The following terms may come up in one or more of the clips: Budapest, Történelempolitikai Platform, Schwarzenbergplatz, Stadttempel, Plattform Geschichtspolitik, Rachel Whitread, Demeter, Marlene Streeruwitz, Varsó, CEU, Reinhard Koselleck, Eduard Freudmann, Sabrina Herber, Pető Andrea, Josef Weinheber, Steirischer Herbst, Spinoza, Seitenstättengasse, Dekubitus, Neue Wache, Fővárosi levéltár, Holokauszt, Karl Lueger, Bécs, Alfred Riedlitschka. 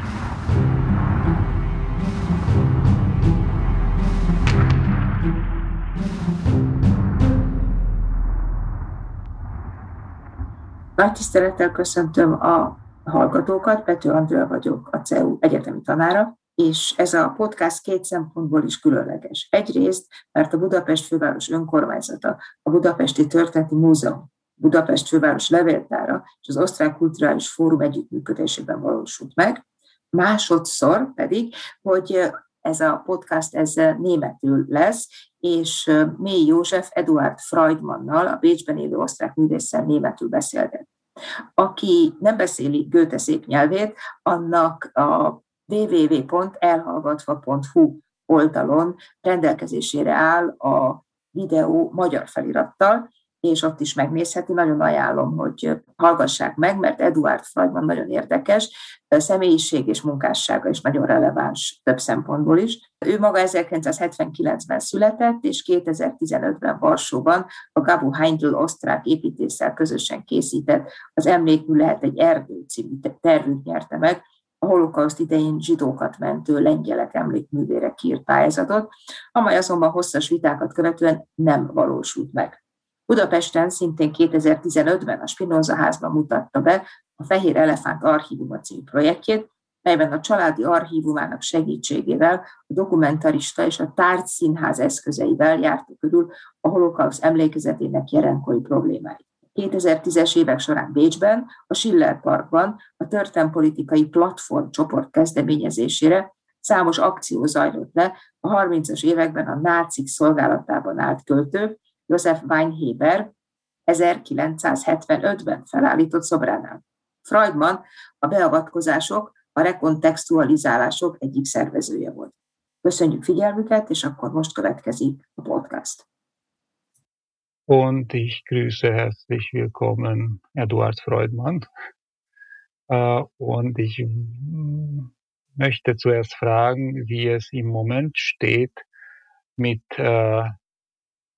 Nagy tisztelettel köszöntöm a hallgatókat, Pető Andrea vagyok, a CEU egyetemi tanára, és ez a podcast két szempontból is különleges. Egyrészt, mert a Budapest Főváros Önkormányzata, a Budapesti Történeti Múzeum, Budapest Főváros Levéltára és az Osztrák Kulturális Fórum együttműködésében valósult meg. Másodszor pedig, hogy ez a podcast németül lesz, és Mélyi József Eduard Freudmannnal, a Bécsben élő osztrák művésszel németül beszélget. Aki nem beszéli Goethe széknyelvét, annak a www.elhallgatva.hu oldalon rendelkezésére áll a videó magyar felirattal, és ott is megnézheti. Nagyon ajánlom, hogy hallgassák meg, mert Eduard Freudmann nagyon érdekes, személyiség és munkássága is nagyon releváns több szempontból is. Ő maga 1979-ben született, és 2015-ben Varsóban a Gabu Heindl osztrák építésszel közösen készített Az emlékmű lehet egy erdő című tervét nyerte meg, a holokauszt idején zsidókat mentő lengyelek emlékművére kiírt pályázatot, amely azonban hosszas vitákat követően nem valósult meg. Budapesten szintén 2015-ben a Spinoza házban mutatta be a Fehér elefánt archívuma című projektjét, melyben a családi archívumának segítségével a dokumentarista és a tárgyszínház eszközeivel járta körül a holokausz emlékezetének jelenkori problémáit. 2010-es évek során Bécsben, a Schiller Parkban a Történelempolitikai Platform csoport kezdeményezésére számos akció zajlott le a 30-as években a nácik szolgálatában állt költő, Josef Weinheber 1975-ben felállított szobránál. Freudmann a beavatkozások, a rekontextualizálások egyik szervezője volt. Köszönjük figyelmüket, és akkor most következik a podcast. Und ich grüße herzlich willkommen Eduard Freudmann. Und ich möchte zuerst fragen, wie es im Moment steht mit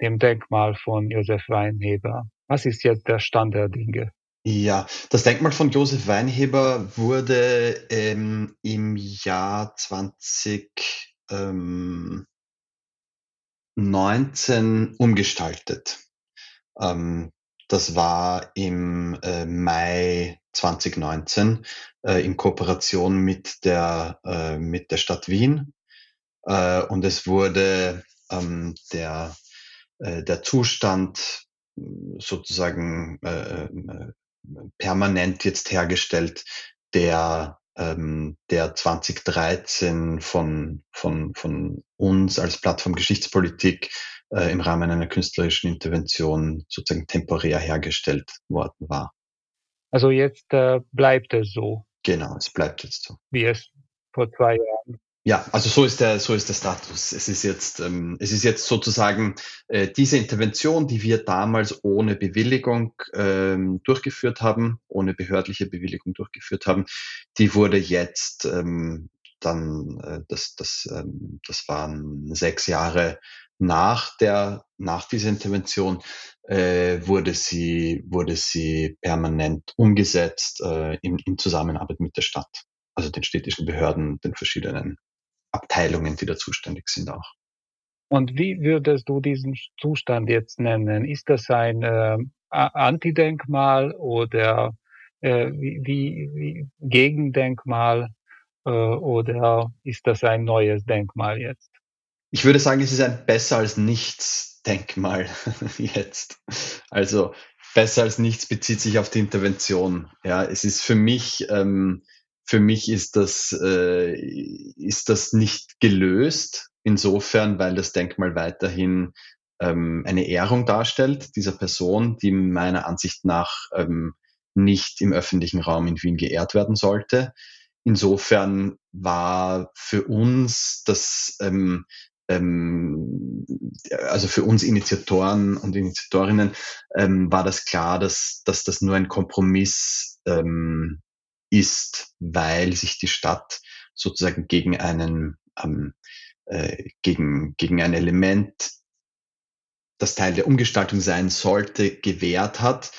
dem Denkmal von Josef Weinheber. Was ist jetzt der Stand der Dinge? Ja, das Denkmal von Josef Weinheber wurde im Jahr 2019 umgestaltet. Das war im Mai 2019 in Kooperation mit der Stadt Wien. Und es wurde der Zustand sozusagen permanent jetzt hergestellt, der 2013 von uns als Plattform Geschichtspolitik im Rahmen einer künstlerischen Intervention sozusagen temporär hergestellt worden war. Also jetzt bleibt es so. Genau, es bleibt jetzt so. Wie es vor 2 Jahren. Ja, also so ist der Status. Es ist jetzt sozusagen diese Intervention, die wir damals ohne Bewilligung durchgeführt haben, ohne behördliche Bewilligung durchgeführt haben, die wurde jetzt das waren 6 Jahre nach dieser Intervention wurde sie permanent umgesetzt in Zusammenarbeit mit der Stadt, also den städtischen Behörden, den verschiedenen Abteilungen, die da zuständig sind auch. Und wie würdest du diesen Zustand jetzt nennen? Ist das ein Antidenkmal oder wie Gegendenkmal oder ist das ein neues Denkmal jetzt? Ich würde sagen, es ist ein besser als nichts Denkmal jetzt. Also besser als nichts bezieht sich auf die Intervention. Ja, es ist für mich ist das nicht gelöst, insofern, weil das Denkmal weiterhin eine Ehrung darstellt, dieser Person, die meiner Ansicht nach nicht im öffentlichen Raum in Wien geehrt werden sollte. Insofern war für uns das, also für uns Initiatoren und Initiatorinnen war das klar, dass das nur ein Kompromiss ist, weil sich die Stadt sozusagen gegen ein Element, das Teil der Umgestaltung sein sollte, gewehrt hat,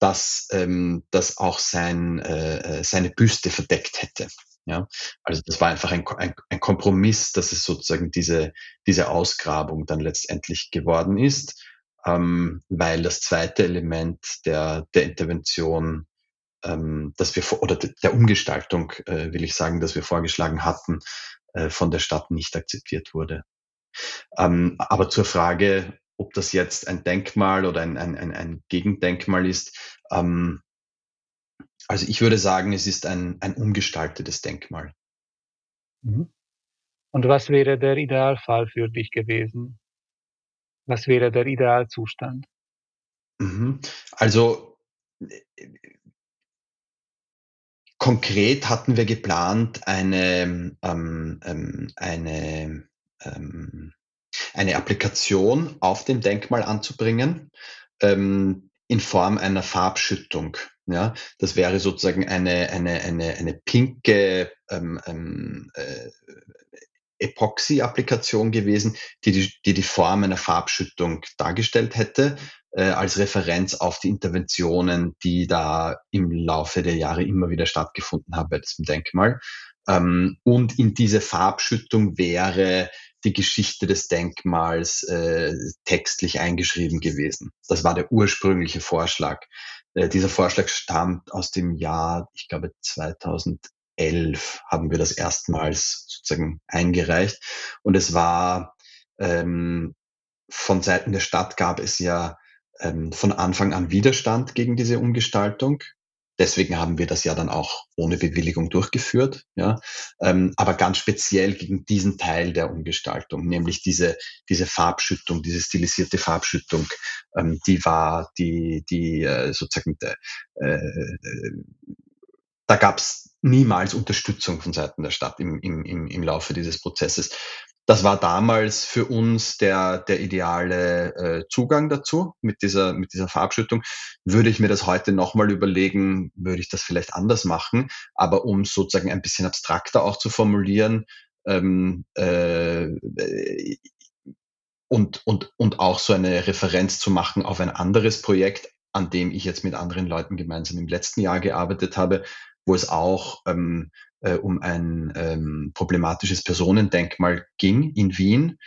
dass das auch seine Büste verdeckt hätte. Ja, also das war einfach ein Kompromiss, dass es sozusagen diese Ausgrabung dann letztendlich geworden ist, weil das zweite Element der Intervention, dass wir der Umgestaltung, will ich sagen, dass wir vorgeschlagen hatten, von der Stadt nicht akzeptiert wurde. Aber zur Frage, ob das jetzt ein Denkmal oder ein Gegendenkmal ist, also ich würde sagen, es ist ein umgestaltetes Denkmal. Und was wäre der Idealfall für dich gewesen? Was wäre der Idealzustand? Also konkret hatten wir geplant, eine Applikation auf dem Denkmal anzubringen, in Form einer Farbschüttung. Ja, das wäre sozusagen eine pinke Epoxy-Applikation gewesen, die Form einer Farbschüttung dargestellt hätte, als Referenz auf die Interventionen, die da im Laufe der Jahre immer wieder stattgefunden haben bei diesem Denkmal. Und in diese Farbschüttung wäre die Geschichte des Denkmals textlich eingeschrieben gewesen. Das war der ursprüngliche Vorschlag. Dieser Vorschlag stammt aus dem Jahr, ich glaube 2011 haben wir das erstmals sozusagen eingereicht. Und es war, von Seiten der Stadt gab es ja von Anfang an Widerstand gegen diese Umgestaltung. Deswegen haben wir das ja dann auch ohne Bewilligung durchgeführt, ja, aber ganz speziell gegen diesen Teil der Umgestaltung, nämlich diese Farbschüttung, diese stilisierte Farbschüttung, die war da gab es niemals Unterstützung von Seiten der Stadt im Laufe dieses Prozesses. Das war damals für uns der ideale Zugang dazu mit dieser Farbschüttung. Würde ich mir das heute nochmal überlegen, würde ich das vielleicht anders machen. Aber um sozusagen ein bisschen abstrakter auch zu formulieren und auch so eine Referenz zu machen auf ein anderes Projekt, an dem ich jetzt mit anderen Leuten gemeinsam im letzten Jahr gearbeitet habe, wo es auch um ein problematisches Personendenkmal ging in Wien.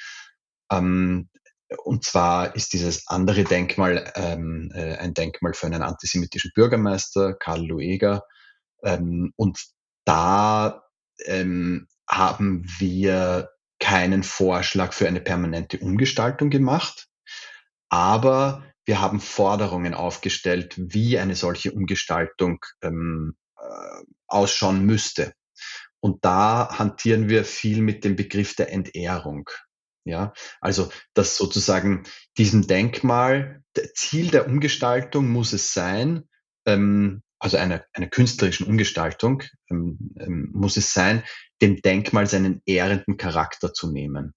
Und zwar ist dieses andere Denkmal ein Denkmal für einen antisemitischen Bürgermeister, Karl Lueger. Und da haben wir keinen Vorschlag für eine permanente Umgestaltung gemacht, aber wir haben Forderungen aufgestellt, wie eine solche Umgestaltung ausschauen müsste. Und da hantieren wir viel mit dem Begriff der Entehrung. Ja, also, dass sozusagen diesem Denkmal, das Ziel der Umgestaltung muss es sein, also einer künstlerischen Umgestaltung, muss es sein, dem Denkmal seinen ehrenden Charakter zu nehmen.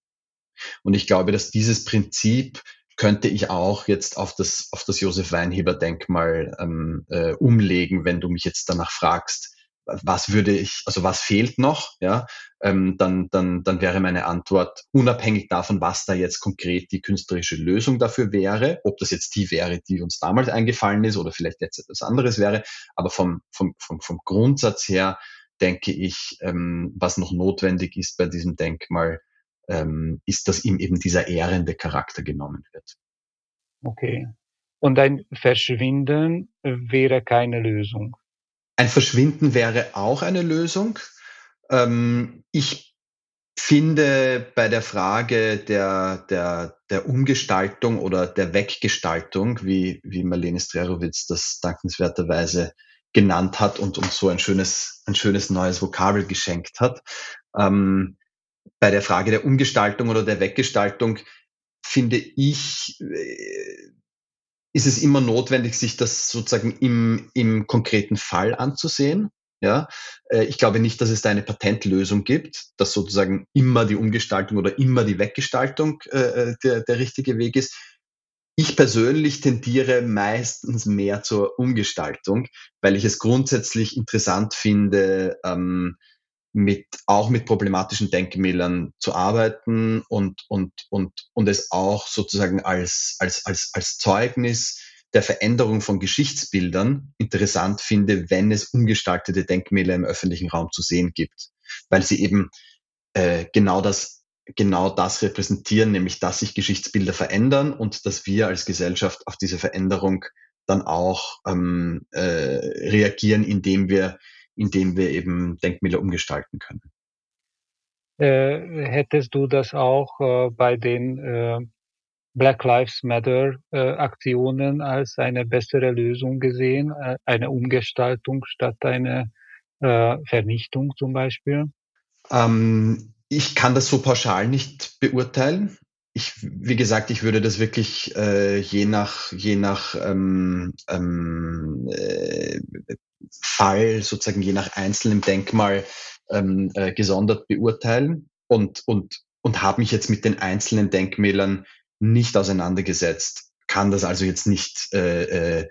Und ich glaube, dass dieses Prinzip könnte ich auch jetzt auf das Josef Weinheber Denkmal umlegen, wenn du mich jetzt danach fragst, was fehlt noch, ja, dann wäre meine Antwort, unabhängig davon, was da jetzt konkret die künstlerische Lösung dafür wäre, ob das jetzt die wäre, die uns damals eingefallen ist oder vielleicht jetzt etwas anderes wäre, aber vom Grundsatz her denke ich, was noch notwendig ist bei diesem Denkmal, ist, dass ihm eben dieser ehrende Charakter genommen wird. Okay. Und ein Verschwinden wäre keine Lösung? Ein Verschwinden wäre auch eine Lösung. Ich finde bei der Frage der Umgestaltung oder der Weggestaltung, wie Marlene Streeruwitz das dankenswerterweise genannt hat und uns so ein schönes neues Vokabel geschenkt hat, bei der Frage der Umgestaltung oder der Weggestaltung, finde ich, ist es immer notwendig, sich das sozusagen im konkreten Fall anzusehen. Ja, ich glaube nicht, dass es da eine Patentlösung gibt, dass sozusagen immer die Umgestaltung oder immer die Weggestaltung der richtige Weg ist. Ich persönlich tendiere meistens mehr zur Umgestaltung, weil ich es grundsätzlich interessant finde, mit problematischen Denkmälern zu arbeiten und es auch sozusagen als Zeugnis der Veränderung von Geschichtsbildern interessant finde, wenn es umgestaltete Denkmäler im öffentlichen Raum zu sehen gibt, weil sie eben genau das repräsentieren, nämlich dass sich Geschichtsbilder verändern und dass wir als Gesellschaft auf diese Veränderung dann auch reagieren, indem wir eben Denkmäler umgestalten können. Hättest du das auch bei den Black Lives Matter Aktionen als eine bessere Lösung gesehen, eine Umgestaltung statt eine Vernichtung zum Beispiel? Ich kann das so pauschal nicht beurteilen. Wie gesagt, ich würde das wirklich je nach Fall, sozusagen je nach einzelnem Denkmal gesondert beurteilen und habe mich jetzt mit den einzelnen Denkmälern nicht auseinandergesetzt. Kann das also jetzt nicht, pauschal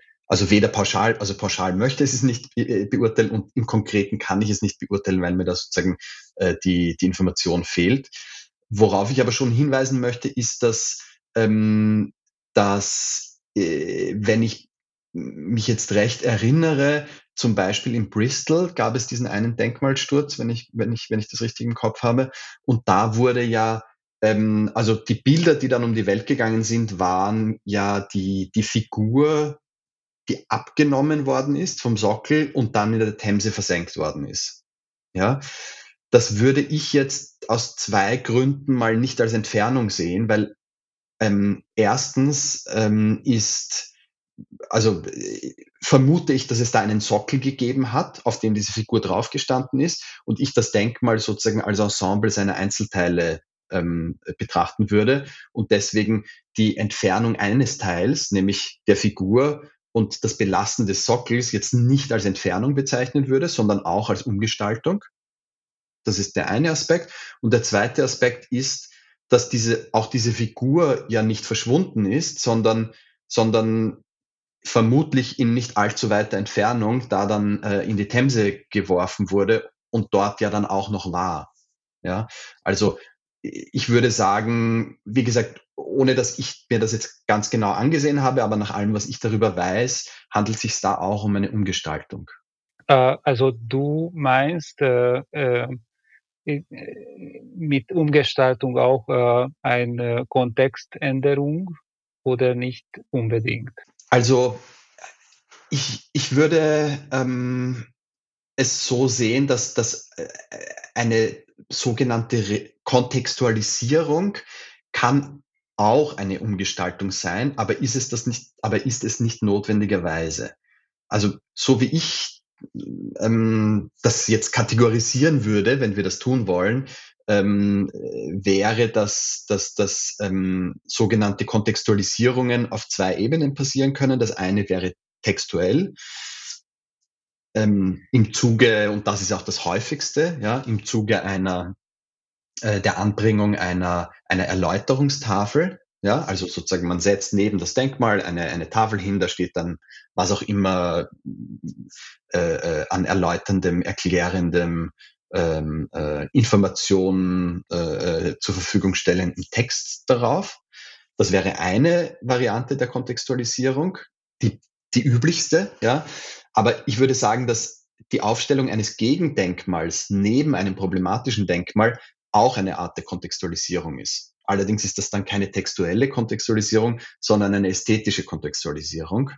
möchte ich es nicht beurteilen und im Konkreten kann ich es nicht beurteilen, weil mir da sozusagen die Information fehlt. Worauf ich aber schon hinweisen möchte, ist, dass wenn ich mich jetzt recht erinnere, zum Beispiel in Bristol gab es diesen einen Denkmalsturz, wenn ich das richtig im Kopf habe. Und da wurde ja, also die Bilder, die dann um die Welt gegangen sind, waren ja die Figur, die abgenommen worden ist vom Sockel und dann in der Themse versenkt worden ist. Ja. Das würde ich jetzt aus zwei Gründen mal nicht als Entfernung sehen, weil erstens vermute ich, dass es da einen Sockel gegeben hat, auf dem diese Figur draufgestanden ist und ich das Denkmal sozusagen als Ensemble seiner Einzelteile betrachten würde und deswegen die Entfernung eines Teils, nämlich der Figur und das Belassen des Sockels jetzt nicht als Entfernung bezeichnen würde, sondern auch als Umgestaltung. Das ist der eine Aspekt. Und der zweite Aspekt ist, dass diese Figur ja nicht verschwunden ist, sondern vermutlich in nicht allzu weiter Entfernung da dann in die Themse geworfen wurde und dort ja dann auch noch war. Ja, also ich würde sagen, wie gesagt, ohne dass ich mir das jetzt ganz genau angesehen habe, aber nach allem, was ich darüber weiß, handelt es sich da auch um eine Umgestaltung. Also du meinst mit Umgestaltung auch eine Kontextänderung oder nicht unbedingt? Also ich würde es so sehen, dass das eine sogenannte Kontextualisierung kann auch eine Umgestaltung sein, aber ist es nicht notwendigerweise. Also so wie ich das jetzt kategorisieren würde, wenn wir das tun wollen, wäre, dass sogenannte Kontextualisierungen auf zwei Ebenen passieren können. Das eine wäre textuell, im Zuge, und das ist auch das häufigste, ja, im Zuge der Anbringung einer Erläuterungstafel. Ja, also sozusagen man setzt neben das Denkmal eine Tafel hin, da steht dann was auch immer an erläuterndem, erklärendem, Informationen zur Verfügung stellenden Text darauf. Das wäre eine Variante der Kontextualisierung, die üblichste. Ja, aber ich würde sagen, dass die Aufstellung eines Gegendenkmals neben einem problematischen Denkmal auch eine Art der Kontextualisierung ist. Allerdings ist das dann keine textuelle Kontextualisierung, sondern eine ästhetische Kontextualisierung.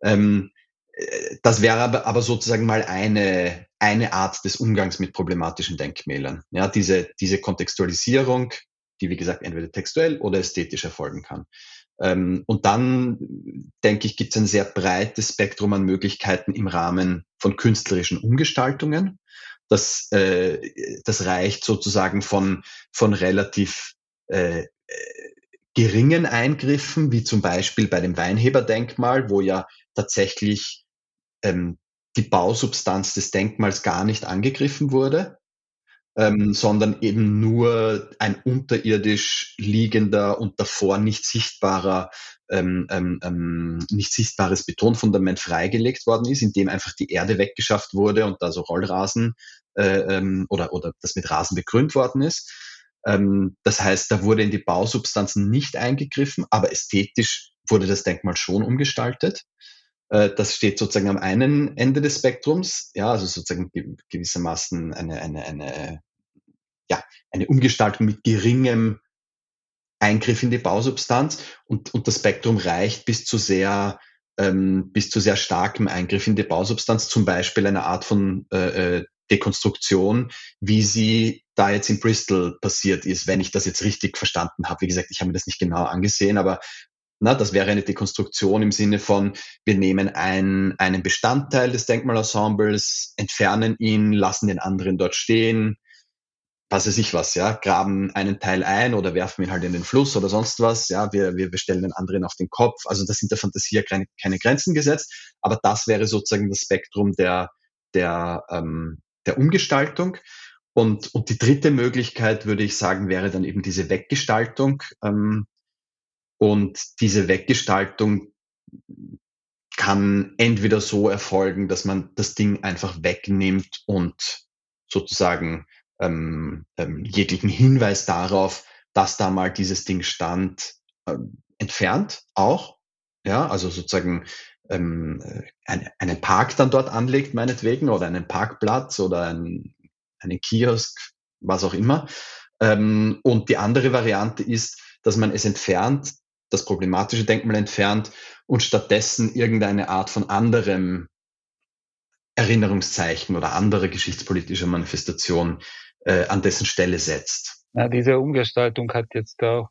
Das wäre aber sozusagen mal eine Art des Umgangs mit problematischen Denkmälern. Ja, diese Kontextualisierung, die wie gesagt entweder textuell oder ästhetisch erfolgen kann. Und dann, denke ich, gibt es ein sehr breites Spektrum an Möglichkeiten im Rahmen von künstlerischen Umgestaltungen. Das reicht sozusagen von relativ geringen Eingriffen, wie zum Beispiel bei dem Weinheber-Denkmal, wo ja tatsächlich die Bausubstanz des Denkmals gar nicht angegriffen wurde, sondern eben nur ein unterirdisch liegender und davor nicht sichtbares Betonfundament freigelegt worden ist, indem einfach die Erde weggeschafft wurde und da so Rollrasen oder das mit Rasen begrünt worden ist. Das heißt, da wurde in die Bausubstanzen nicht eingegriffen, aber ästhetisch wurde das Denkmal schon umgestaltet. Das steht sozusagen am einen Ende des Spektrums, ja, also sozusagen gewissermaßen eine Umgestaltung mit geringem Eingriff in die Bausubstanz, und das Spektrum reicht bis zu sehr starkem Eingriff in die Bausubstanz, zum Beispiel eine Art von Dekonstruktion, wie sie da jetzt in Bristol passiert ist, wenn ich das jetzt richtig verstanden habe. Wie gesagt, ich habe mir das nicht genau angesehen, aber das wäre eine Dekonstruktion im Sinne von, wir nehmen einen Bestandteil des Denkmalensembles, entfernen ihn, lassen den anderen dort stehen, was weiß ich was, ja, graben einen Teil ein oder werfen ihn halt in den Fluss oder sonst was, ja, wir bestellen den anderen auf den Kopf, also da sind der Fantasie keine Grenzen gesetzt, aber das wäre sozusagen das Spektrum der Umgestaltung. Und die dritte Möglichkeit, würde ich sagen, wäre dann eben diese Weggestaltung, und diese Weggestaltung kann entweder so erfolgen, dass man das Ding einfach wegnimmt und sozusagen jeglichen Hinweis darauf, dass da mal dieses Ding stand, entfernt auch. Ja, also sozusagen einen Park dann dort anlegt meinetwegen oder einen Parkplatz oder einen Kiosk, was auch immer. Und die andere Variante ist, dass man es entfernt, das problematische Denkmal entfernt und stattdessen irgendeine Art von anderem Erinnerungszeichen oder andere geschichtspolitische Manifestation an dessen Stelle setzt. Ja, diese Umgestaltung hat jetzt auch,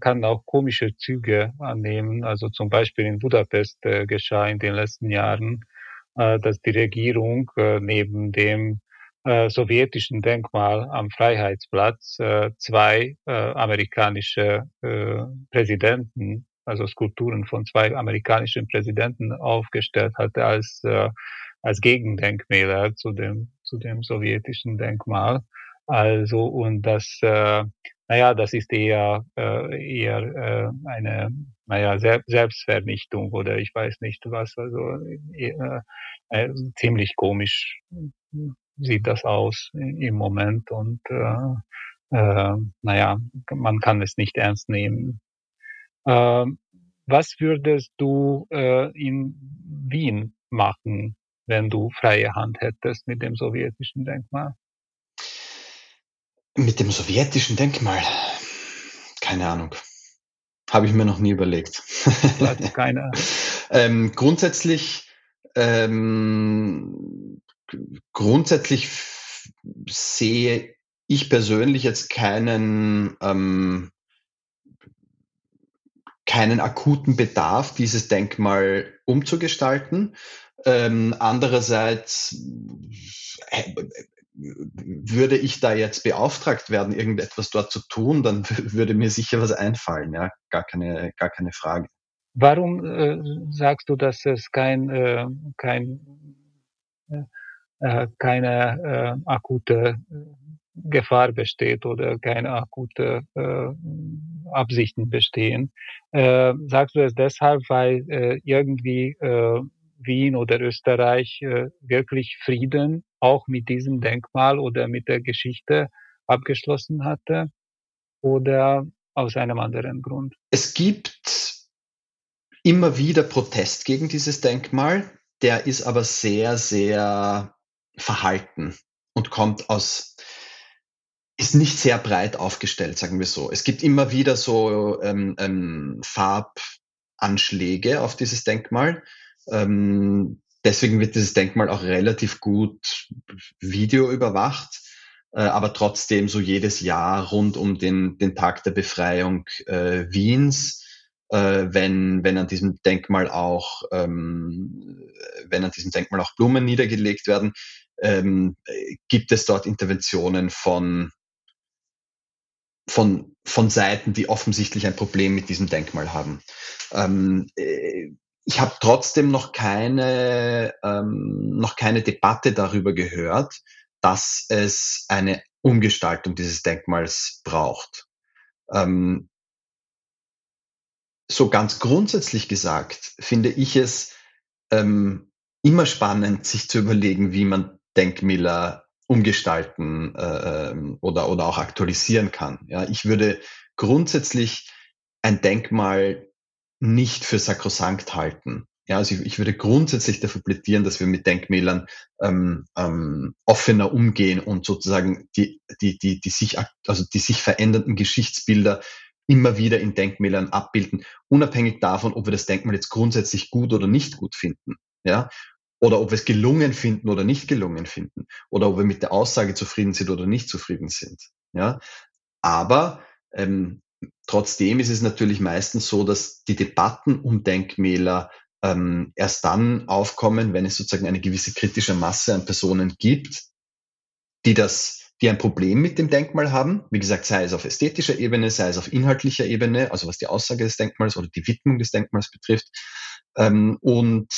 kann auch komische Züge annehmen. Also zum Beispiel in Budapest geschah in den letzten Jahren, dass die Regierung neben dem sowjetischen Denkmal am Freiheitsplatz zwei amerikanische Präsidenten, also Skulpturen von zwei amerikanischen Präsidenten aufgestellt hatte als Gegendenkmäler zu dem sowjetischen Denkmal. Also, und das, das ist eher eine, Selbstvernichtung oder ich weiß nicht was, also ziemlich komisch sieht das aus im Moment, und man kann es nicht ernst nehmen. Was würdest du in Wien machen, wenn du freie Hand hättest mit dem sowjetischen Denkmal? Mit dem sowjetischen Denkmal? Keine Ahnung. Habe ich mir noch nie überlegt. Keine. Grundsätzlich sehe ich persönlich jetzt keinen akuten Bedarf, dieses Denkmal umzugestalten. Andererseits würde ich da jetzt beauftragt werden, irgendetwas dort zu tun, dann würde mir sicher was einfallen, ja, gar keine Frage. Warum sagst du, dass es keine akute Gefahr besteht oder keine akute Absichten bestehen? Sagst du es deshalb, weil irgendwie Wien oder Österreich wirklich Frieden auch mit diesem Denkmal oder mit der Geschichte abgeschlossen hatte, oder aus einem anderen Grund? Es gibt immer wieder Protest gegen dieses Denkmal, der ist aber sehr, sehr verhalten und ist nicht sehr breit aufgestellt, sagen wir so. Es gibt immer wieder so Farbanschläge auf dieses Denkmal. Deswegen wird dieses Denkmal auch relativ gut videoüberwacht, aber trotzdem so jedes Jahr rund um den Tag der Befreiung Wiens, wenn an diesem Denkmal auch Blumen niedergelegt werden, gibt es dort Interventionen von Seiten, die offensichtlich ein Problem mit diesem Denkmal haben. Ich habe trotzdem noch keine Debatte darüber gehört, dass es eine Umgestaltung dieses Denkmals braucht. So ganz grundsätzlich gesagt, finde ich es immer spannend, sich zu überlegen, wie man Denkmäler umgestalten oder auch aktualisieren kann. Ja, ich würde grundsätzlich ein Denkmal nicht für sakrosankt halten. Ja, also ich würde grundsätzlich dafür plädieren, dass wir mit Denkmälern offener umgehen und sozusagen die sich verändernden Geschichtsbilder immer wieder in Denkmälern abbilden, unabhängig davon, ob wir das Denkmal jetzt grundsätzlich gut oder nicht gut finden, ja, oder ob wir es gelungen finden oder nicht gelungen finden, oder ob wir mit der Aussage zufrieden sind oder nicht zufrieden sind, ja. Aber trotzdem ist es natürlich meistens so, dass die Debatten um Denkmäler erst dann aufkommen, wenn es sozusagen eine gewisse kritische Masse an Personen gibt, die ein Problem mit dem Denkmal haben, wie gesagt, sei es auf ästhetischer Ebene, sei es auf inhaltlicher Ebene, also was die Aussage des Denkmals oder die Widmung des Denkmals betrifft. Und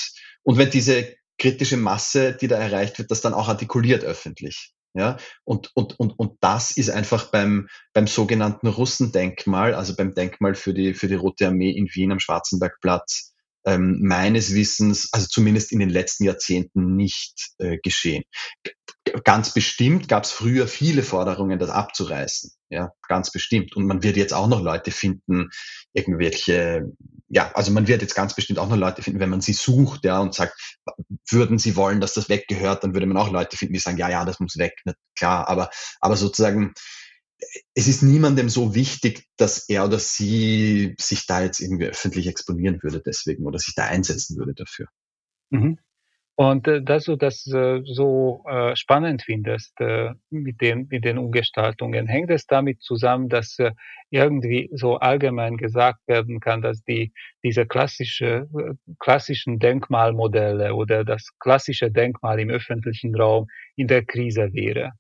wenn diese kritische Masse, die da erreicht wird, das dann auch artikuliert öffentlich. Ja, und das ist einfach beim sogenannten Russendenkmal, also beim Denkmal für die Rote Armee in Wien am Schwarzenbergplatz, meines Wissens, also zumindest in den letzten Jahrzehnten nicht geschehen. Ganz bestimmt gab es früher viele Forderungen, das abzureißen. Ja, ganz bestimmt. Und man wird jetzt auch noch Leute finden, wenn man sie sucht, ja, und sagt, würden sie wollen, dass das weggehört, dann würde man auch Leute finden, die sagen, ja, das muss weg, na klar, aber sozusagen, es ist niemandem so wichtig, dass er oder sie sich da jetzt irgendwie öffentlich exponieren würde deswegen oder sich da einsetzen würde dafür. Mhm. Und dass du das so spannend findest mit den Umgestaltungen, hängt es damit zusammen, dass irgendwie so allgemein gesagt werden kann, dass diese klassischen Denkmalmodelle oder das klassische Denkmal im öffentlichen Raum in der Krise wäre,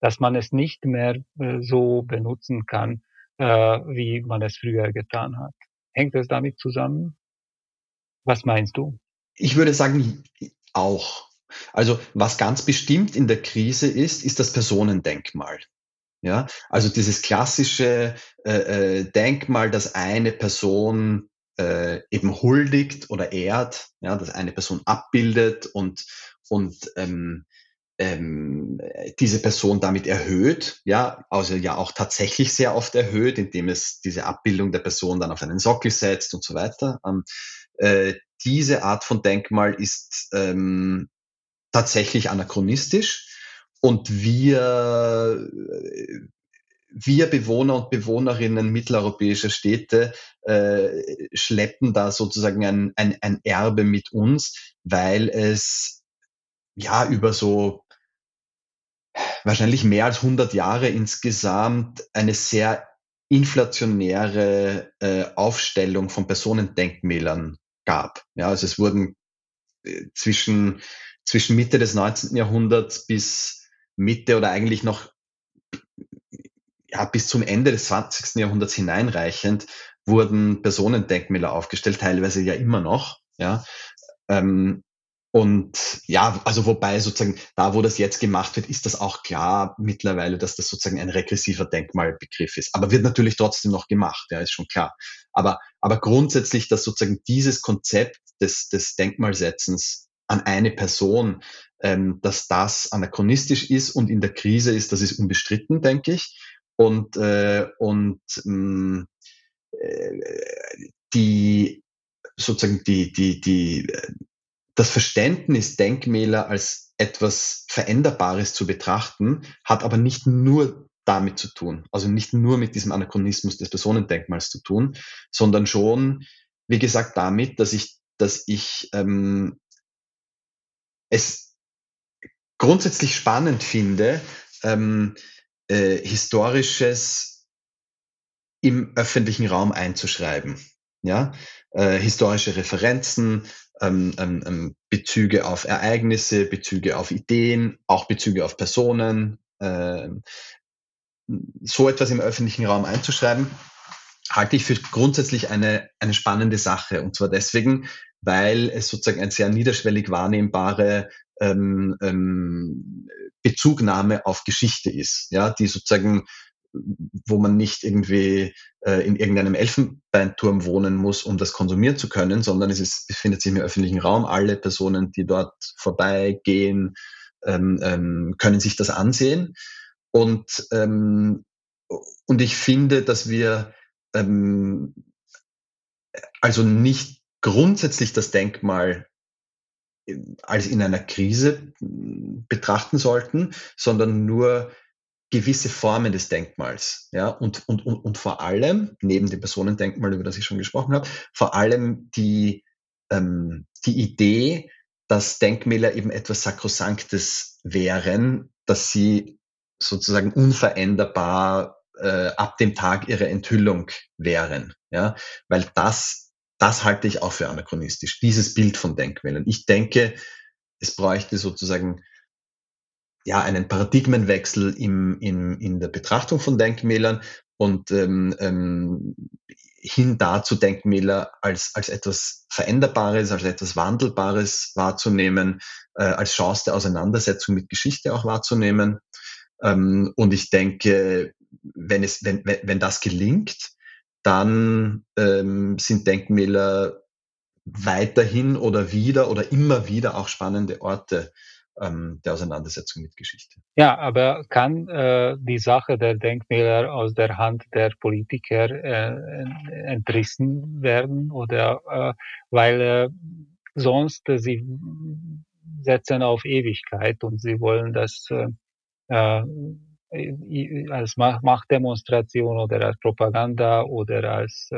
dass man es nicht mehr so benutzen kann, wie man es früher getan hat. Hängt es damit zusammen? Was meinst du? Ich würde sagen, auch. Also was ganz bestimmt in der Krise ist das Personendenkmal. Ja, also dieses klassische Denkmal, das eine Person eben huldigt oder ehrt, ja, das eine Person abbildet und diese Person damit erhöht, ja, also ja auch tatsächlich sehr oft erhöht, indem es diese Abbildung der Person dann auf einen Sockel setzt und so weiter. Diese Art von Denkmal ist tatsächlich anachronistisch und wir Bewohner und Bewohnerinnen mitteleuropäischer Städte schleppen da sozusagen ein Erbe mit uns, weil es ja über so wahrscheinlich mehr als 100 Jahre insgesamt eine sehr inflationäre Aufstellung von Personendenkmälern gab. Ja, also es wurden zwischen Mitte des 19. Jahrhunderts bis Mitte oder eigentlich noch bis zum Ende des 20. Jahrhunderts hineinreichend wurden Personendenkmäler aufgestellt, teilweise ja immer noch. Ja, und ja, also wobei sozusagen da, wo das jetzt gemacht wird, ist das auch klar mittlerweile, dass das sozusagen ein regressiver Denkmalbegriff ist. Aber wird natürlich trotzdem noch gemacht, ja, ist schon klar. Aber grundsätzlich, dass sozusagen dieses Konzept des Denkmalsetzens an eine Person, dass das anachronistisch ist und in der Krise ist, das ist unbestritten, denke ich. Das Verständnis, Denkmäler als etwas Veränderbares zu betrachten, hat aber nicht nur damit zu tun, also nicht nur mit diesem Anachronismus des Personendenkmals zu tun, sondern schon, wie gesagt, damit, dass ich es grundsätzlich spannend finde, Historisches im öffentlichen Raum einzuschreiben. Ja? Historische Referenzen, Bezüge auf Ereignisse, Bezüge auf Ideen, auch Bezüge auf Personen, so etwas im öffentlichen Raum einzuschreiben, halte ich für grundsätzlich eine spannende Sache. Und zwar deswegen, weil es sozusagen eine sehr niederschwellig wahrnehmbare Bezugnahme auf Geschichte ist, ja, die sozusagen, wo man nicht irgendwie in irgendeinem Elfenbeinturm wohnen muss, um das konsumieren zu können, sondern es befindet sich im öffentlichen Raum. Alle Personen, die dort vorbeigehen, können sich das ansehen. Und ich finde, dass wir also nicht grundsätzlich das Denkmal als in einer Krise betrachten sollten, sondern nur gewisse Formen des Denkmals. Ja? Und vor allem, neben dem Personendenkmal, über das ich schon gesprochen habe, vor allem die Idee, dass Denkmäler eben etwas Sakrosanktes wären, dass sie sozusagen unveränderbar ab dem Tag ihrer Enthüllung wären. Ja? Weil das halte ich auch für anachronistisch, dieses Bild von Denkmälern. Ich denke, es bräuchte sozusagen ja einen Paradigmenwechsel in der Betrachtung von Denkmälern und hin dazu, Denkmäler als etwas Veränderbares, als etwas Wandelbares wahrzunehmen, als Chance der Auseinandersetzung mit Geschichte auch wahrzunehmen. Und ich denke, wenn das gelingt, dann sind Denkmäler weiterhin oder wieder oder immer wieder auch spannende Orte der Auseinandersetzung mit Geschichte. Ja, aber kann die Sache der Denkmäler aus der Hand der Politiker entrissen werden? Oder weil sonst sie setzen auf Ewigkeit und sie wollen das als Machtdemonstration oder als Propaganda oder als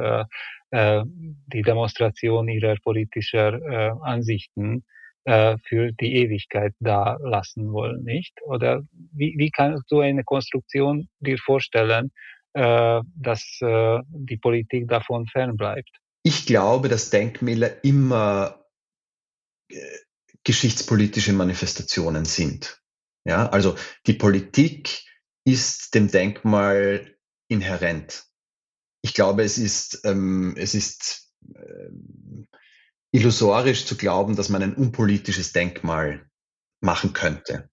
die Demonstration ihrer politischer Ansichten für die Ewigkeit da lassen wollen, nicht? Oder wie kannst du eine Konstruktion dir vorstellen, dass die Politik davon fernbleibt? Ich glaube, dass Denkmäler immer geschichtspolitische Manifestationen sind. Ja, also die Politik ist dem Denkmal inhärent. Ich glaube, es ist illusorisch zu glauben, dass man ein unpolitisches Denkmal machen könnte.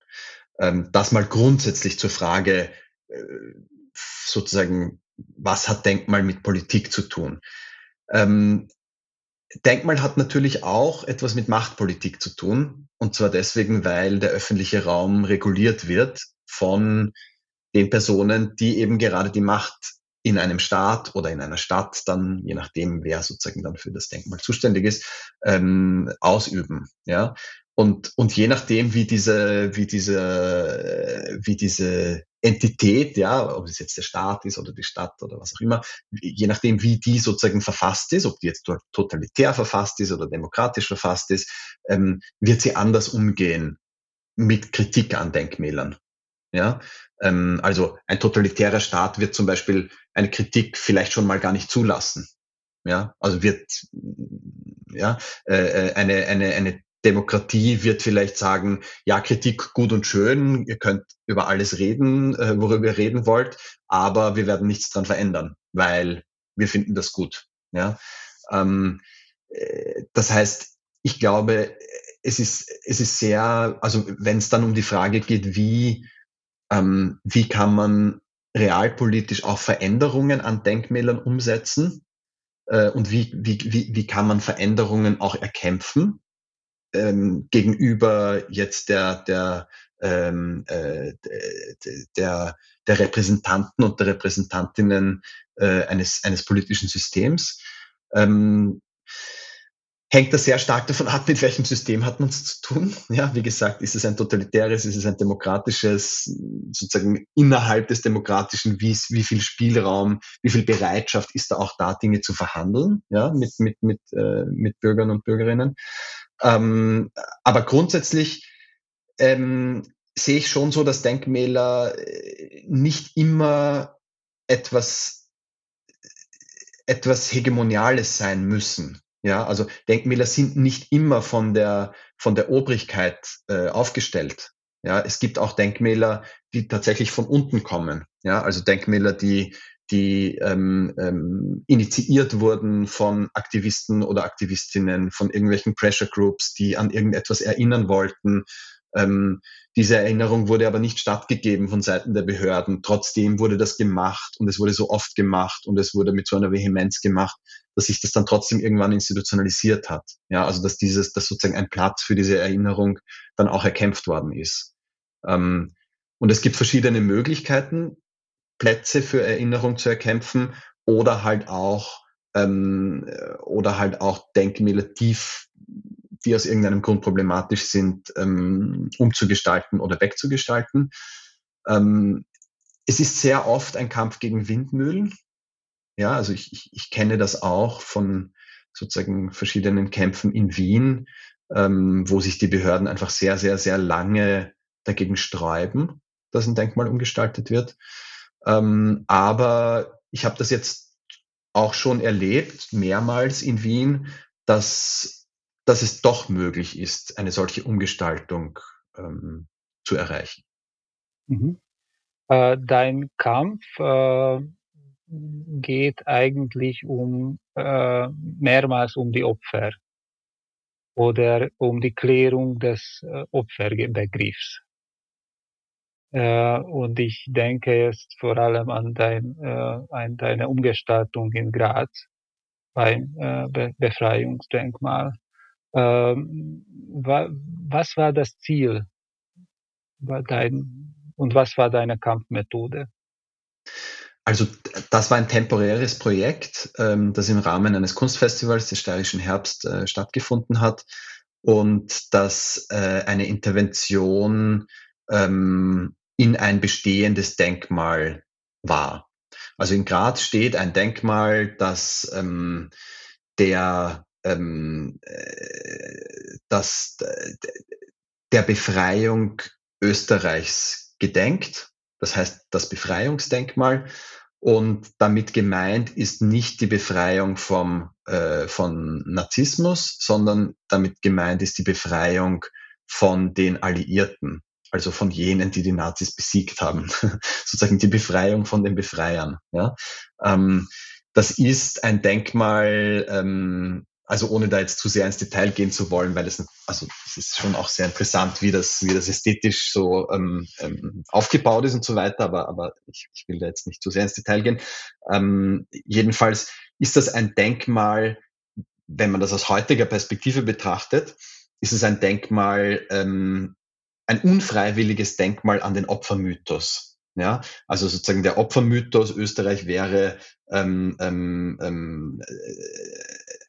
Das mal grundsätzlich zur Frage, sozusagen, was hat Denkmal mit Politik zu tun? Denkmal hat natürlich auch etwas mit Machtpolitik zu tun, und zwar deswegen, weil der öffentliche Raum reguliert wird von den Personen, die eben gerade die Macht in einem Staat oder in einer Stadt dann, je nachdem, wer sozusagen dann für das Denkmal zuständig ist, ausüben. Ja? Und je nachdem, wie diese Entität, ja, ob es jetzt der Staat ist oder die Stadt oder was auch immer, je nachdem, wie die sozusagen verfasst ist, ob die jetzt totalitär verfasst ist oder demokratisch verfasst ist, wird sie anders umgehen mit Kritik an Denkmälern. Ja, also ein totalitärer Staat wird zum Beispiel eine Kritik vielleicht schon mal gar nicht zulassen. Ja, also eine Demokratie wird vielleicht sagen, ja, Kritik gut und schön, ihr könnt über alles reden, worüber ihr reden wollt, aber wir werden nichts dran verändern, weil wir finden das gut. Ja, das heißt, ich glaube, es ist sehr, also wenn es dann um die Frage geht, wie kann man realpolitisch auch Veränderungen an Denkmälern umsetzen und wie kann man Veränderungen auch erkämpfen gegenüber jetzt der Repräsentanten und der Repräsentantinnen eines politischen Systems, hängt das sehr stark davon ab, mit welchem System hat man es zu tun. Ja, wie gesagt, ist es ein totalitäres, ist es ein demokratisches, sozusagen innerhalb des Demokratischen, wie viel Spielraum, wie viel Bereitschaft ist da auch da, Dinge zu verhandeln, ja, mit Bürgern und Bürgerinnen. Aber grundsätzlich sehe ich schon so, dass Denkmäler nicht immer etwas Hegemoniales sein müssen. Ja, also Denkmäler sind nicht immer von der Obrigkeit aufgestellt. Ja, es gibt auch Denkmäler, die tatsächlich von unten kommen. Ja, also Denkmäler, die initiiert wurden von Aktivisten oder Aktivistinnen, von irgendwelchen Pressure Groups, die an irgendetwas erinnern wollten. Diese Erinnerung wurde aber nicht stattgegeben von Seiten der Behörden. Trotzdem wurde das gemacht und es wurde so oft gemacht und es wurde mit so einer Vehemenz gemacht, dass sich das dann trotzdem irgendwann institutionalisiert hat. Ja, also dass sozusagen ein Platz für diese Erinnerung dann auch erkämpft worden ist. Und es gibt verschiedene Möglichkeiten, Plätze für Erinnerung zu erkämpfen oder halt auch oder halt auch Denkmäler die aus irgendeinem Grund problematisch sind, umzugestalten oder wegzugestalten. Es ist sehr oft ein Kampf gegen Windmühlen. Ja, also ich kenne das auch von sozusagen verschiedenen Kämpfen in Wien, wo sich die Behörden einfach sehr, sehr, sehr lange dagegen sträuben, dass ein Denkmal umgestaltet wird. Aber ich habe das jetzt auch schon erlebt, mehrmals in Wien, dass es doch möglich ist, eine solche Umgestaltung zu erreichen. Mhm. Dein Kampf geht eigentlich mehrmals um die Opfer oder um die Klärung des Opferbegriffs. Und ich denke jetzt vor allem an deine Umgestaltung in Graz beim Befreiungsdenkmal. Was war das Ziel und was war deine Kampfmethode? Also das war ein temporäres Projekt, das im Rahmen eines Kunstfestivals des Steirischen Herbst stattgefunden hat und das eine Intervention in ein bestehendes Denkmal war. Also in Graz steht ein Denkmal, das der Befreiung Österreichs gedenkt. Das heißt, das Befreiungsdenkmal. Und damit gemeint ist nicht die Befreiung von Nazismus, sondern damit gemeint ist die Befreiung von den Alliierten, also von jenen, die die Nazis besiegt haben. Sozusagen die Befreiung von den Befreiern. Ja? Das ist ein Denkmal, also ohne da jetzt zu sehr ins Detail gehen zu wollen, weil es ist schon auch sehr interessant, wie das ästhetisch so aufgebaut ist und so weiter, aber ich will da jetzt nicht zu sehr ins Detail gehen. Jedenfalls ist das ein Denkmal, wenn man das aus heutiger Perspektive betrachtet, ist es ein Denkmal, ein unfreiwilliges Denkmal an den Opfermythos. Ja, also sozusagen der Opfermythos, Österreich wäre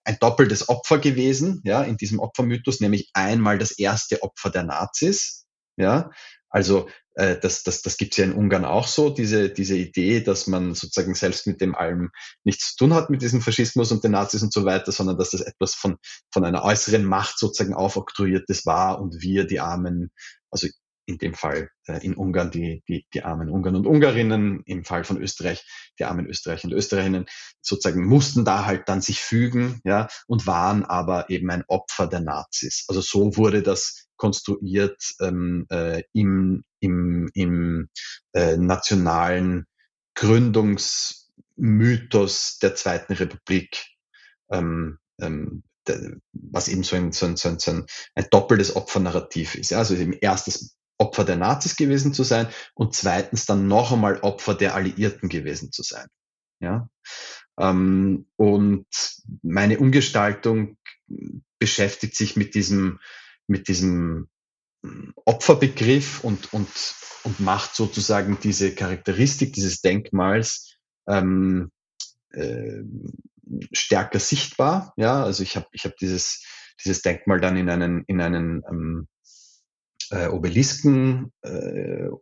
ein doppeltes Opfer gewesen, ja, in diesem Opfermythos, nämlich einmal das erste Opfer der Nazis, ja, also das gibt's ja in Ungarn auch so, diese Idee, dass man sozusagen selbst mit dem allem nichts zu tun hat, mit diesem Faschismus und den Nazis und so weiter, sondern dass das etwas von einer äußeren Macht sozusagen aufoktroyiertes war und wir, die Armen, also in dem Fall in Ungarn die armen Ungarn und Ungarinnen, im Fall von Österreich die armen Österreicher und Österreicherinnen, sozusagen mussten da halt dann sich fügen, ja, und waren aber eben ein Opfer der Nazis. Also so wurde das konstruiert im nationalen Gründungsmythos der Zweiten Republik, was eben so ein doppeltes Opfernarrativ ist. Ja? Also eben erstes Opfer der Nazis gewesen zu sein und zweitens dann noch einmal Opfer der Alliierten gewesen zu sein. Ja? Und meine Umgestaltung beschäftigt sich mit diesem Opferbegriff und macht sozusagen diese Charakteristik dieses Denkmals stärker sichtbar. Ja? Also ich habe dieses Denkmal dann in einen Obelisken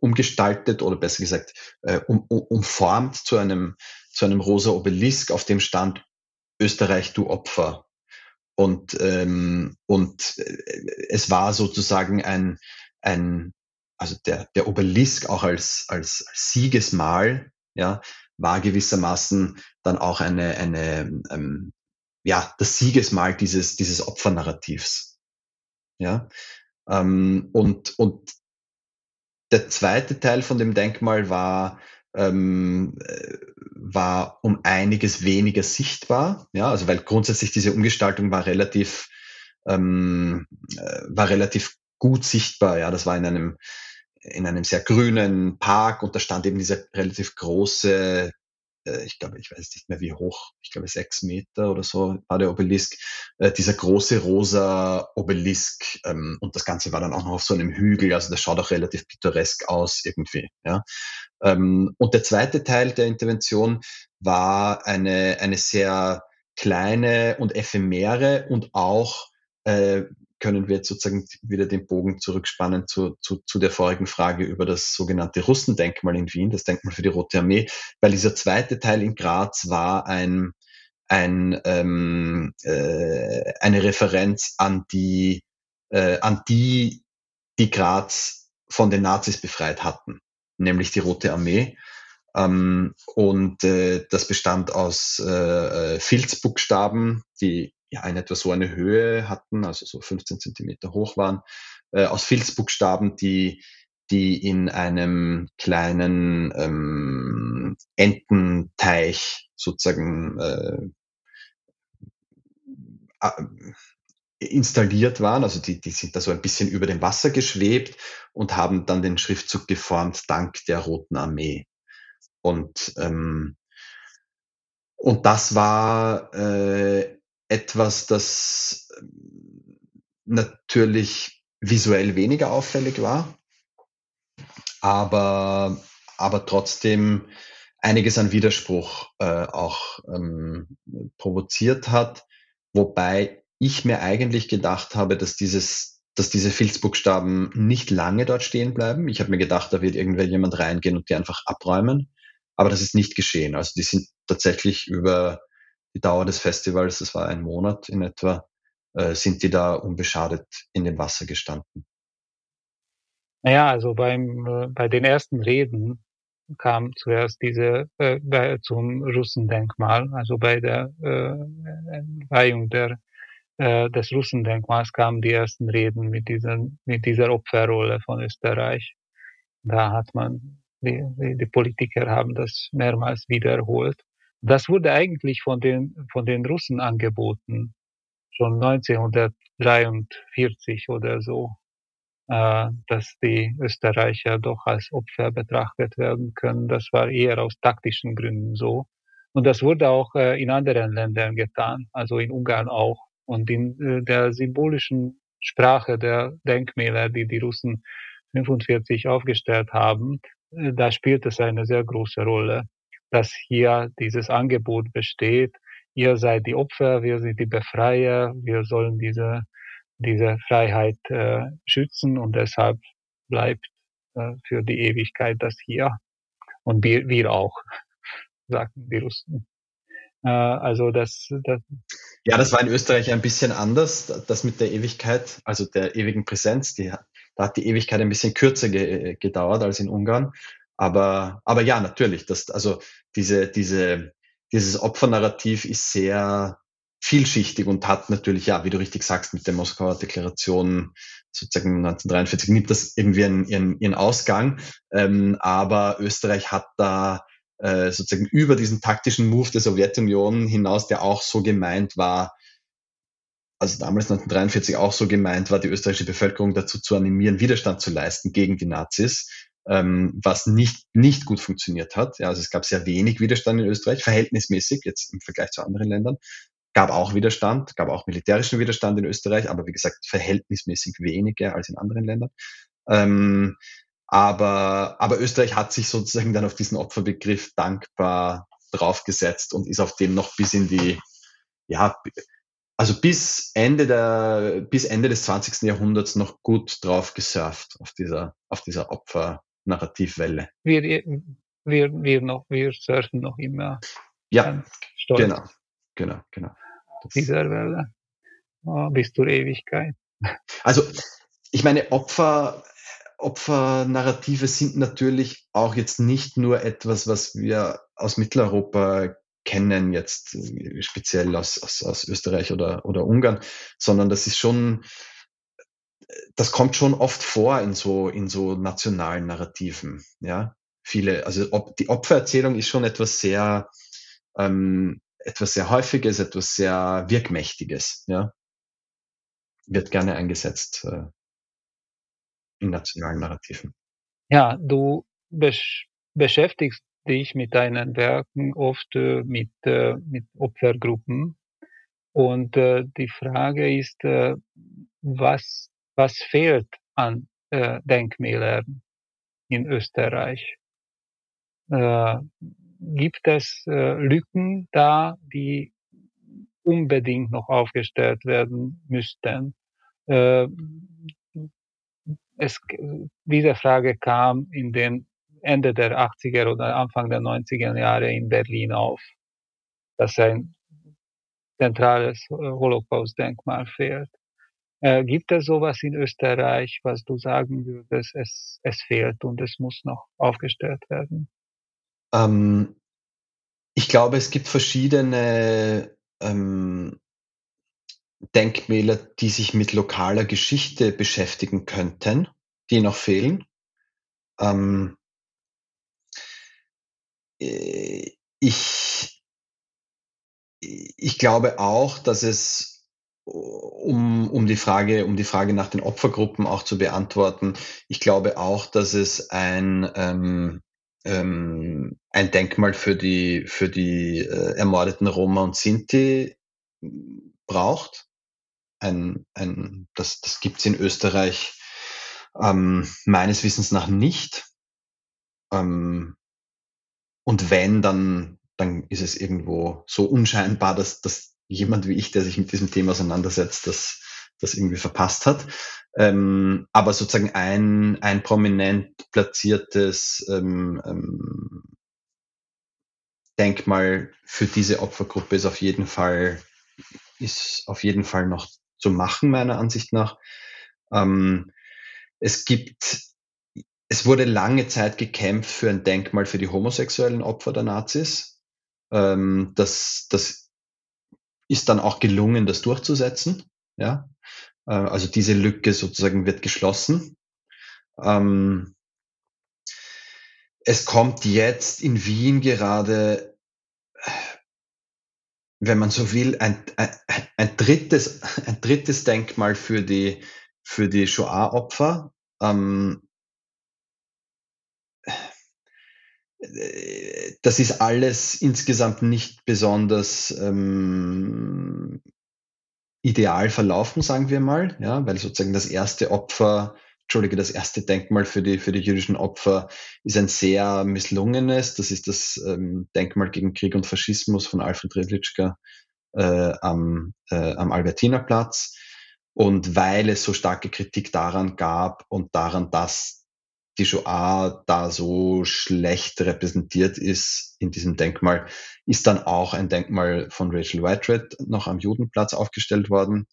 umgestaltet oder besser gesagt umformt zu einem rosa Obelisk, auf dem stand: Österreich, du Opfer. Und es war sozusagen also der Obelisk auch als Siegesmal, ja, war gewissermaßen dann auch das Siegesmal dieses Opfernarrativs, ja. Und der zweite Teil von dem Denkmal war um einiges weniger sichtbar, ja, also weil grundsätzlich diese Umgestaltung war relativ gut sichtbar, ja, das war in einem sehr grünen Park und da stand eben dieser relativ große, ich glaube 6 Meter oder so war der Obelisk, dieser große rosa Obelisk, und das Ganze war dann auch noch auf so einem Hügel, also das schaut auch relativ pittoresk aus irgendwie, ja. Und der zweite Teil der Intervention war eine sehr kleine und ephemere und auch können wir jetzt sozusagen wieder den Bogen zurückspannen zu der vorigen Frage über das sogenannte Russendenkmal in Wien, das Denkmal für die Rote Armee, weil dieser zweite Teil in Graz war eine Referenz an die Graz von den Nazis befreit hatten, nämlich die Rote Armee. Das bestand aus Filzbuchstaben, die ja in etwa so eine Höhe hatten, also so 15 Zentimeter hoch waren, aus Filzbuchstaben, die in einem kleinen Ententeich sozusagen installiert waren, also die sind da so ein bisschen über dem Wasser geschwebt und haben dann den Schriftzug geformt, Dank der Roten Armee. Und das war etwas, das natürlich visuell weniger auffällig war, aber trotzdem einiges an Widerspruch auch provoziert hat, wobei ich mir eigentlich gedacht habe, dass diese Filzbuchstaben nicht lange dort stehen bleiben. Ich habe mir gedacht, da wird irgendwer jemand reingehen und die einfach abräumen. Aber das ist nicht geschehen. Also die sind tatsächlich über die Dauer des Festivals, das war ein Monat in etwa, sind die da unbeschadet in dem Wasser gestanden. Naja, also bei den ersten Reden kam zuerst zum Russendenkmal, also bei der Entweihung des Russendenkmals kamen die ersten Reden mit dieser Opferrolle von Österreich. Da hat man, die Politiker haben das mehrmals wiederholt. Das wurde eigentlich von den Russen angeboten, schon 1943 oder so, dass die Österreicher doch als Opfer betrachtet werden können. Das war eher aus taktischen Gründen so. Und das wurde auch in anderen Ländern getan, also in Ungarn auch. Und in der symbolischen Sprache der Denkmäler, die die Russen 1945 aufgestellt haben, da spielt es eine sehr große Rolle, dass hier dieses Angebot besteht, ihr seid die Opfer, wir sind die Befreier, wir sollen diese Freiheit schützen und deshalb bleibt für die Ewigkeit das hier. Und wir auch, sagten die Russen. Also das ja, das war in Österreich ein bisschen anders, das mit der Ewigkeit, also der ewigen Präsenz, da hat die Ewigkeit ein bisschen kürzer gedauert als in Ungarn, aber ja, natürlich, dieses Opfernarrativ ist sehr vielschichtig und hat natürlich, ja, wie du richtig sagst, mit der Moskauer Deklaration sozusagen 1943 nimmt das irgendwie ihren Ausgang, aber Österreich hat da sozusagen über diesen taktischen Move der Sowjetunion hinaus, der auch so gemeint war, also damals 1943 auch so gemeint war, die österreichische Bevölkerung dazu zu animieren, Widerstand zu leisten gegen die Nazis, was nicht gut funktioniert hat. Ja, also es gab sehr wenig Widerstand in Österreich, verhältnismäßig, jetzt im Vergleich zu anderen Ländern. Gab auch Widerstand, gab auch militärischen Widerstand in Österreich, aber wie gesagt, verhältnismäßig weniger als in anderen Ländern. Aber Österreich hat sich sozusagen dann auf diesen Opferbegriff dankbar draufgesetzt und ist auf dem noch bis in die, ja, also bis Ende des 20. Jahrhunderts noch gut drauf gesurft auf dieser Opfernarrativwelle. Wir surfen noch immer. Ja, stolz. Genau. Auf dieser Welle. Bis zur Ewigkeit. Also, ich meine, Opfernarrative sind natürlich auch jetzt nicht nur etwas, was wir aus Mitteleuropa kennen, jetzt speziell aus Österreich oder Ungarn, sondern das kommt schon oft vor in so nationalen Narrativen. Ja, die Opfererzählung ist schon etwas sehr Häufiges, etwas sehr Wirkmächtiges. Ja, wird gerne eingesetzt. In nationalen Narrativen. Ja, du beschäftigst dich mit deinen Werken oft mit Opfergruppen und die Frage ist, was fehlt an Denkmälern in Österreich? Gibt es Lücken da, die unbedingt noch aufgestellt werden müssten. Diese Frage kam in den Ende der 80er oder Anfang der 90er Jahre in Berlin auf, dass ein zentrales Holocaust-Denkmal fehlt. Gibt es sowas in Österreich, was du sagen würdest, es fehlt und es muss noch aufgestellt werden? Ich glaube, es gibt verschiedene Denkmäler, die sich mit lokaler Geschichte beschäftigen könnten, die noch fehlen. Ich glaube auch, dass es um die Frage nach den Opfergruppen auch zu beantworten, ich glaube auch, dass es ein Denkmal für die ermordeten Roma und Sinti braucht. Das gibt es in Österreich meines Wissens nach nicht. Und wenn, dann ist es irgendwo so unscheinbar, dass jemand wie ich, der sich mit diesem Thema auseinandersetzt, das irgendwie verpasst hat. Aber sozusagen ein prominent platziertes Denkmal für diese Opfergruppe ist auf jeden Fall noch zu machen, meiner Ansicht nach. Es wurde lange Zeit gekämpft für ein Denkmal für die homosexuellen Opfer der Nazis. Das ist dann auch gelungen, das durchzusetzen. Ja? Also diese Lücke sozusagen wird geschlossen. Es kommt jetzt in Wien gerade, wenn man so will, ein drittes Denkmal für die Shoah-Opfer. Das ist alles insgesamt nicht besonders ideal verlaufen, sagen wir mal, ja, weil sozusagen das erste Denkmal für die jüdischen Opfer ist ein sehr misslungenes. Das ist das Denkmal gegen Krieg und Faschismus von Alfred Riedlitschka am Albertinerplatz. Und weil es so starke Kritik daran gab und daran, dass die Shoah da so schlecht repräsentiert ist in diesem Denkmal, ist dann auch ein Denkmal von Rachel Whitread noch am Judenplatz aufgestellt worden.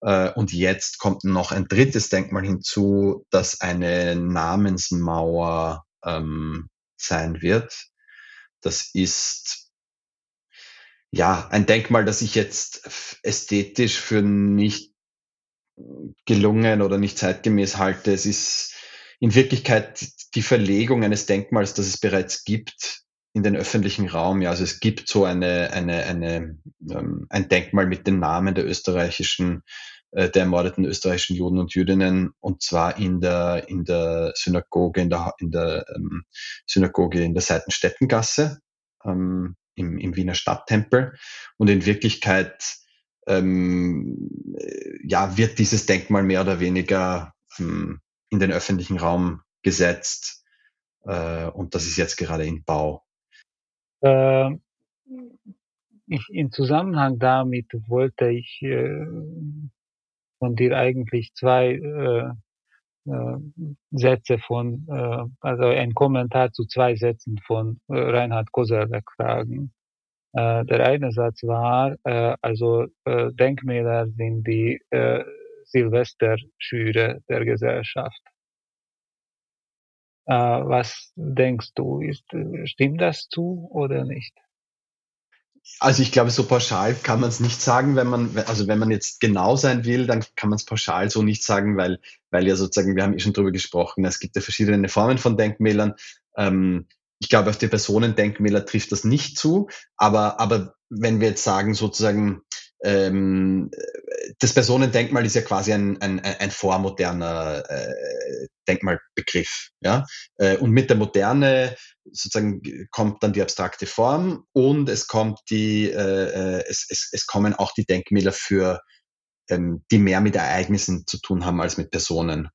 Und jetzt kommt noch ein drittes Denkmal hinzu, das eine Namensmauer sein wird. Das ist ja ein Denkmal, das ich jetzt ästhetisch für nicht gelungen oder nicht zeitgemäß halte. Es ist in Wirklichkeit die Verlegung eines Denkmals, das es bereits gibt, in den öffentlichen Raum. Ja, also es gibt so ein Denkmal mit dem Namen der ermordeten österreichischen Juden und Jüdinnen, und zwar in der Synagoge in der Seitenstättengasse im Wiener Stadttempel. Und in Wirklichkeit wird dieses Denkmal mehr oder weniger in den öffentlichen Raum gesetzt, und das ist jetzt gerade in Bau. Im Zusammenhang damit wollte ich von dir eigentlich zwei Sätze also einen Kommentar zu zwei Sätzen von Reinhard Koselleck fragen. Der eine Satz war, Denkmäler sind die Silvesterschüre der Gesellschaft. Was denkst du, stimmt das zu oder nicht? Also ich glaube, so pauschal kann man es nicht sagen, wenn man jetzt genau sein will, dann kann man es pauschal so nicht sagen, weil ja sozusagen, wir haben schon drüber gesprochen, es gibt ja verschiedene Formen von Denkmälern. Ich glaube, auf die Personendenkmäler trifft das nicht zu, aber wenn wir jetzt sagen sozusagen, das Personendenkmal ist ja quasi ein vormoderner Denkmalbegriff, ja? Und mit der Moderne sozusagen kommt dann die abstrakte Form, und es kommt es kommen auch die Denkmäler für die mehr mit Ereignissen zu tun haben als mit Personen,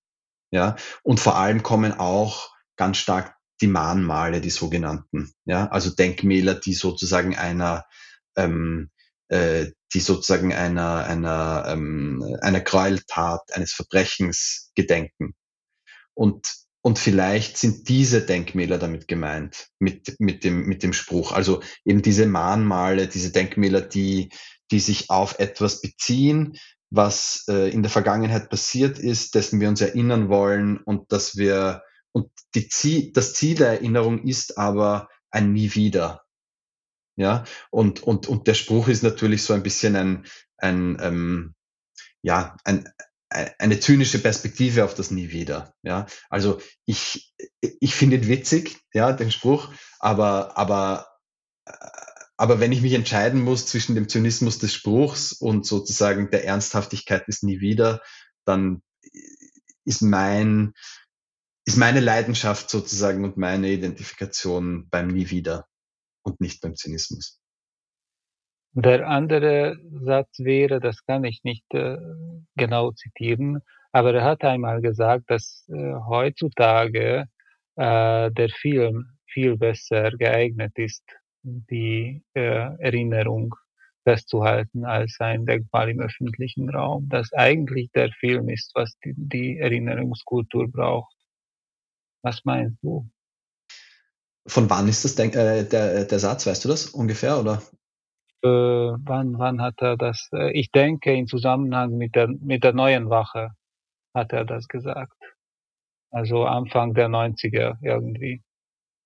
ja? Und vor allem kommen auch ganz stark die Mahnmale, die sogenannten, ja? Also Denkmäler, die sozusagen einer die sozusagen einer Gräueltat, eines Verbrechens gedenken. Und vielleicht sind diese Denkmäler damit gemeint, mit dem Spruch. Also eben diese Mahnmale, diese Denkmäler, die sich auf etwas beziehen, was in der Vergangenheit passiert ist, dessen wir uns erinnern wollen, und dass wir, und das Ziel der Erinnerung ist aber ein Nie wieder. Ja, und der Spruch ist natürlich so ein bisschen eine zynische Perspektive auf das Nie wieder. Ja, also ich finde ihn witzig, ja, den Spruch, aber wenn ich mich entscheiden muss zwischen dem Zynismus des Spruchs und sozusagen der Ernsthaftigkeit des Nie wieder, dann ist meine Leidenschaft sozusagen und meine Identifikation beim Nie wieder und nicht beim Zynismus. Der andere Satz wäre, das kann ich nicht genau zitieren, aber er hat einmal gesagt, dass heutzutage der Film viel besser geeignet ist, die Erinnerung festzuhalten als ein Denkmal im öffentlichen Raum. Dass eigentlich der Film ist, was die Erinnerungskultur braucht. Was meinst du? Von wann ist das der Satz? Weißt du das ungefähr, oder? Wann hat er das? Ich denke, im Zusammenhang mit der Neuen Wache hat er das gesagt. Also Anfang der 90er irgendwie.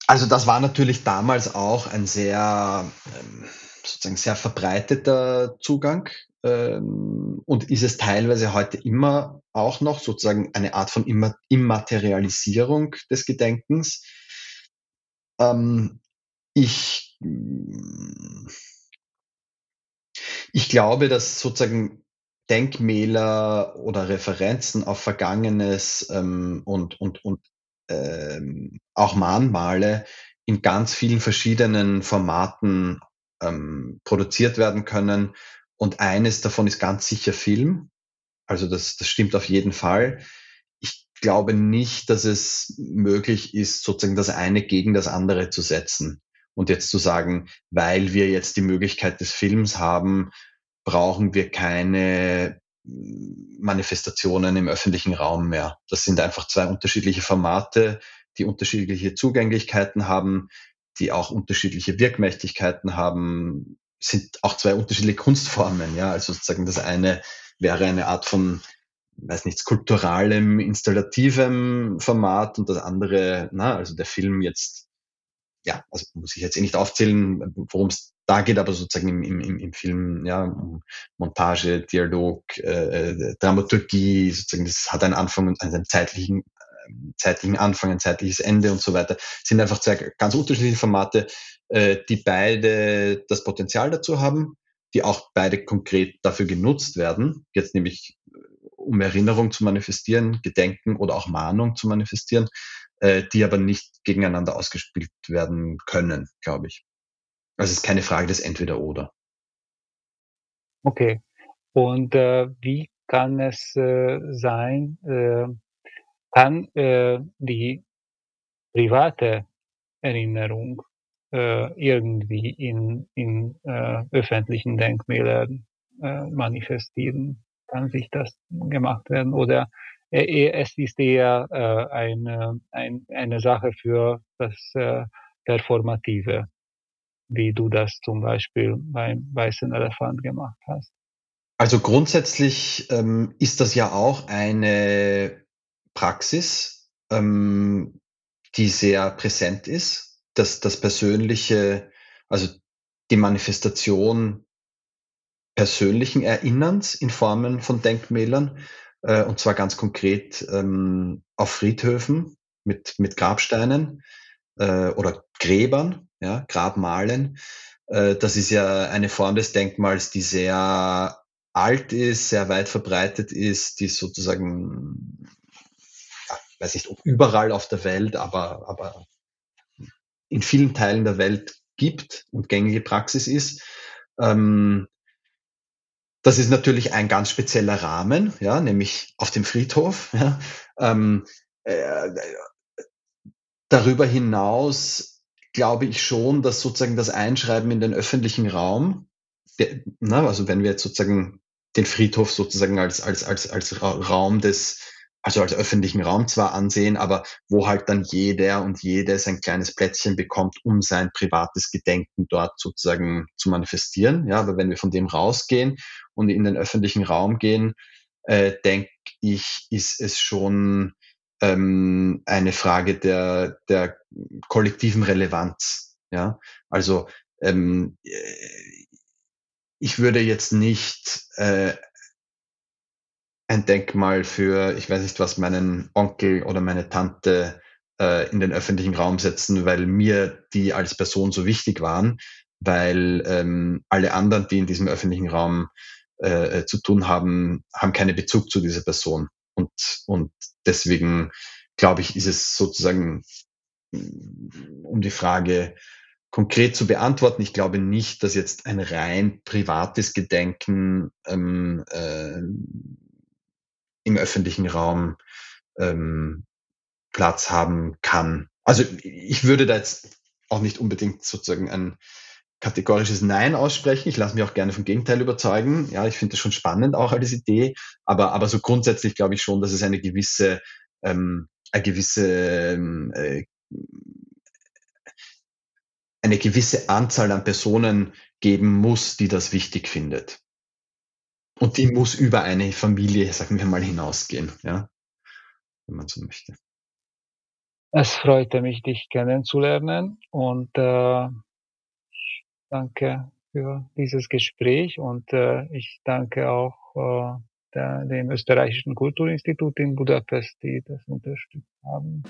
Also das war natürlich damals auch ein sehr, sozusagen sehr verbreiteter Zugang, und ist es teilweise heute immer auch noch sozusagen eine Art von Immaterialisierung des Gedenkens. Ich glaube, dass sozusagen Denkmäler oder Referenzen auf Vergangenes und auch Mahnmale in ganz vielen verschiedenen Formaten produziert werden können. Und eines davon ist ganz sicher Film. Also das stimmt auf jeden Fall. Ich glaube nicht, dass es möglich ist, sozusagen das eine gegen das andere zu setzen. Und jetzt zu sagen, weil wir jetzt die Möglichkeit des Films haben, brauchen wir keine Manifestationen im öffentlichen Raum mehr. Das sind einfach zwei unterschiedliche Formate, die unterschiedliche Zugänglichkeiten haben, die auch unterschiedliche Wirkmächtigkeiten haben, sind auch zwei unterschiedliche Kunstformen. Ja, also sozusagen das eine wäre eine Art von, weiß nicht, skulpturalem, installativem Format, und das andere, also der Film jetzt, ja, also muss ich jetzt nicht aufzählen, worum es da geht, aber sozusagen im Film, ja, Montage, Dialog, Dramaturgie, sozusagen, das hat einen Anfang und einen zeitlichen Anfang, ein zeitliches Ende und so weiter. Das sind einfach zwei ganz unterschiedliche Formate, die beide das Potenzial dazu haben, die auch beide konkret dafür genutzt werden, jetzt nämlich um Erinnerung zu manifestieren, Gedenken oder auch Mahnung zu manifestieren, die aber nicht gegeneinander ausgespielt werden können, glaube ich. Also es ist keine Frage des Entweder-Oder. Okay. Und wie kann es sein, kann die private Erinnerung irgendwie in öffentlichen Denkmälern manifestieren? Kann sich das gemacht werden? Oder es ist eher eine Sache für das Performative, wie du das zum Beispiel beim Weißen Elefant gemacht hast? Also grundsätzlich ist das ja auch eine Praxis, die sehr präsent ist, dass das Persönliche, also die Manifestation persönlichen Erinnerns in Formen von Denkmälern, und zwar ganz konkret auf Friedhöfen mit Grabsteinen oder Gräbern, ja, Grabmalen. Das ist ja eine Form des Denkmals, die sehr alt ist, sehr weit verbreitet ist, die sozusagen, ja, ich weiß nicht, ob überall auf der Welt, aber in vielen Teilen der Welt gibt und gängige Praxis ist. Das ist natürlich ein ganz spezieller Rahmen, ja, nämlich auf dem Friedhof. Ja. Darüber hinaus glaube ich schon, dass sozusagen das Einschreiben in den öffentlichen Raum also wenn wir jetzt sozusagen den Friedhof sozusagen als Raum des, also als öffentlichen Raum zwar ansehen, aber wo halt dann jeder und jede sein kleines Plätzchen bekommt, um sein privates Gedenken dort sozusagen zu manifestieren. Ja, aber wenn wir von dem rausgehen und in den öffentlichen Raum gehen, denke ich, ist es schon eine Frage der kollektiven Relevanz. Ja, also ich würde jetzt nicht ein Denkmal für, ich weiß nicht was, meinen Onkel oder meine Tante in den öffentlichen Raum setzen, weil mir die als Person so wichtig waren, weil alle anderen, die in diesem öffentlichen Raum zu tun haben, haben keinen Bezug zu dieser Person. Und deswegen, glaube ich, ist es sozusagen, um die Frage konkret zu beantworten, ich glaube nicht, dass jetzt ein rein privates Gedenken im öffentlichen Raum Platz haben kann. Also ich würde da jetzt auch nicht unbedingt sozusagen ein kategorisches Nein aussprechen. Ich lasse mich auch gerne vom Gegenteil überzeugen. Ja, ich finde das schon spannend auch als Idee. Aber so grundsätzlich glaube ich schon, dass es eine gewisse Anzahl an Personen geben muss, die das wichtig findet. Und die muss über eine Familie, sagen wir mal, hinausgehen, ja? Wenn man so möchte. Es freute mich, dich kennenzulernen und danke für dieses Gespräch und ich danke auch dem Österreichischen Kulturinstitut in Budapest, die das unterstützt haben.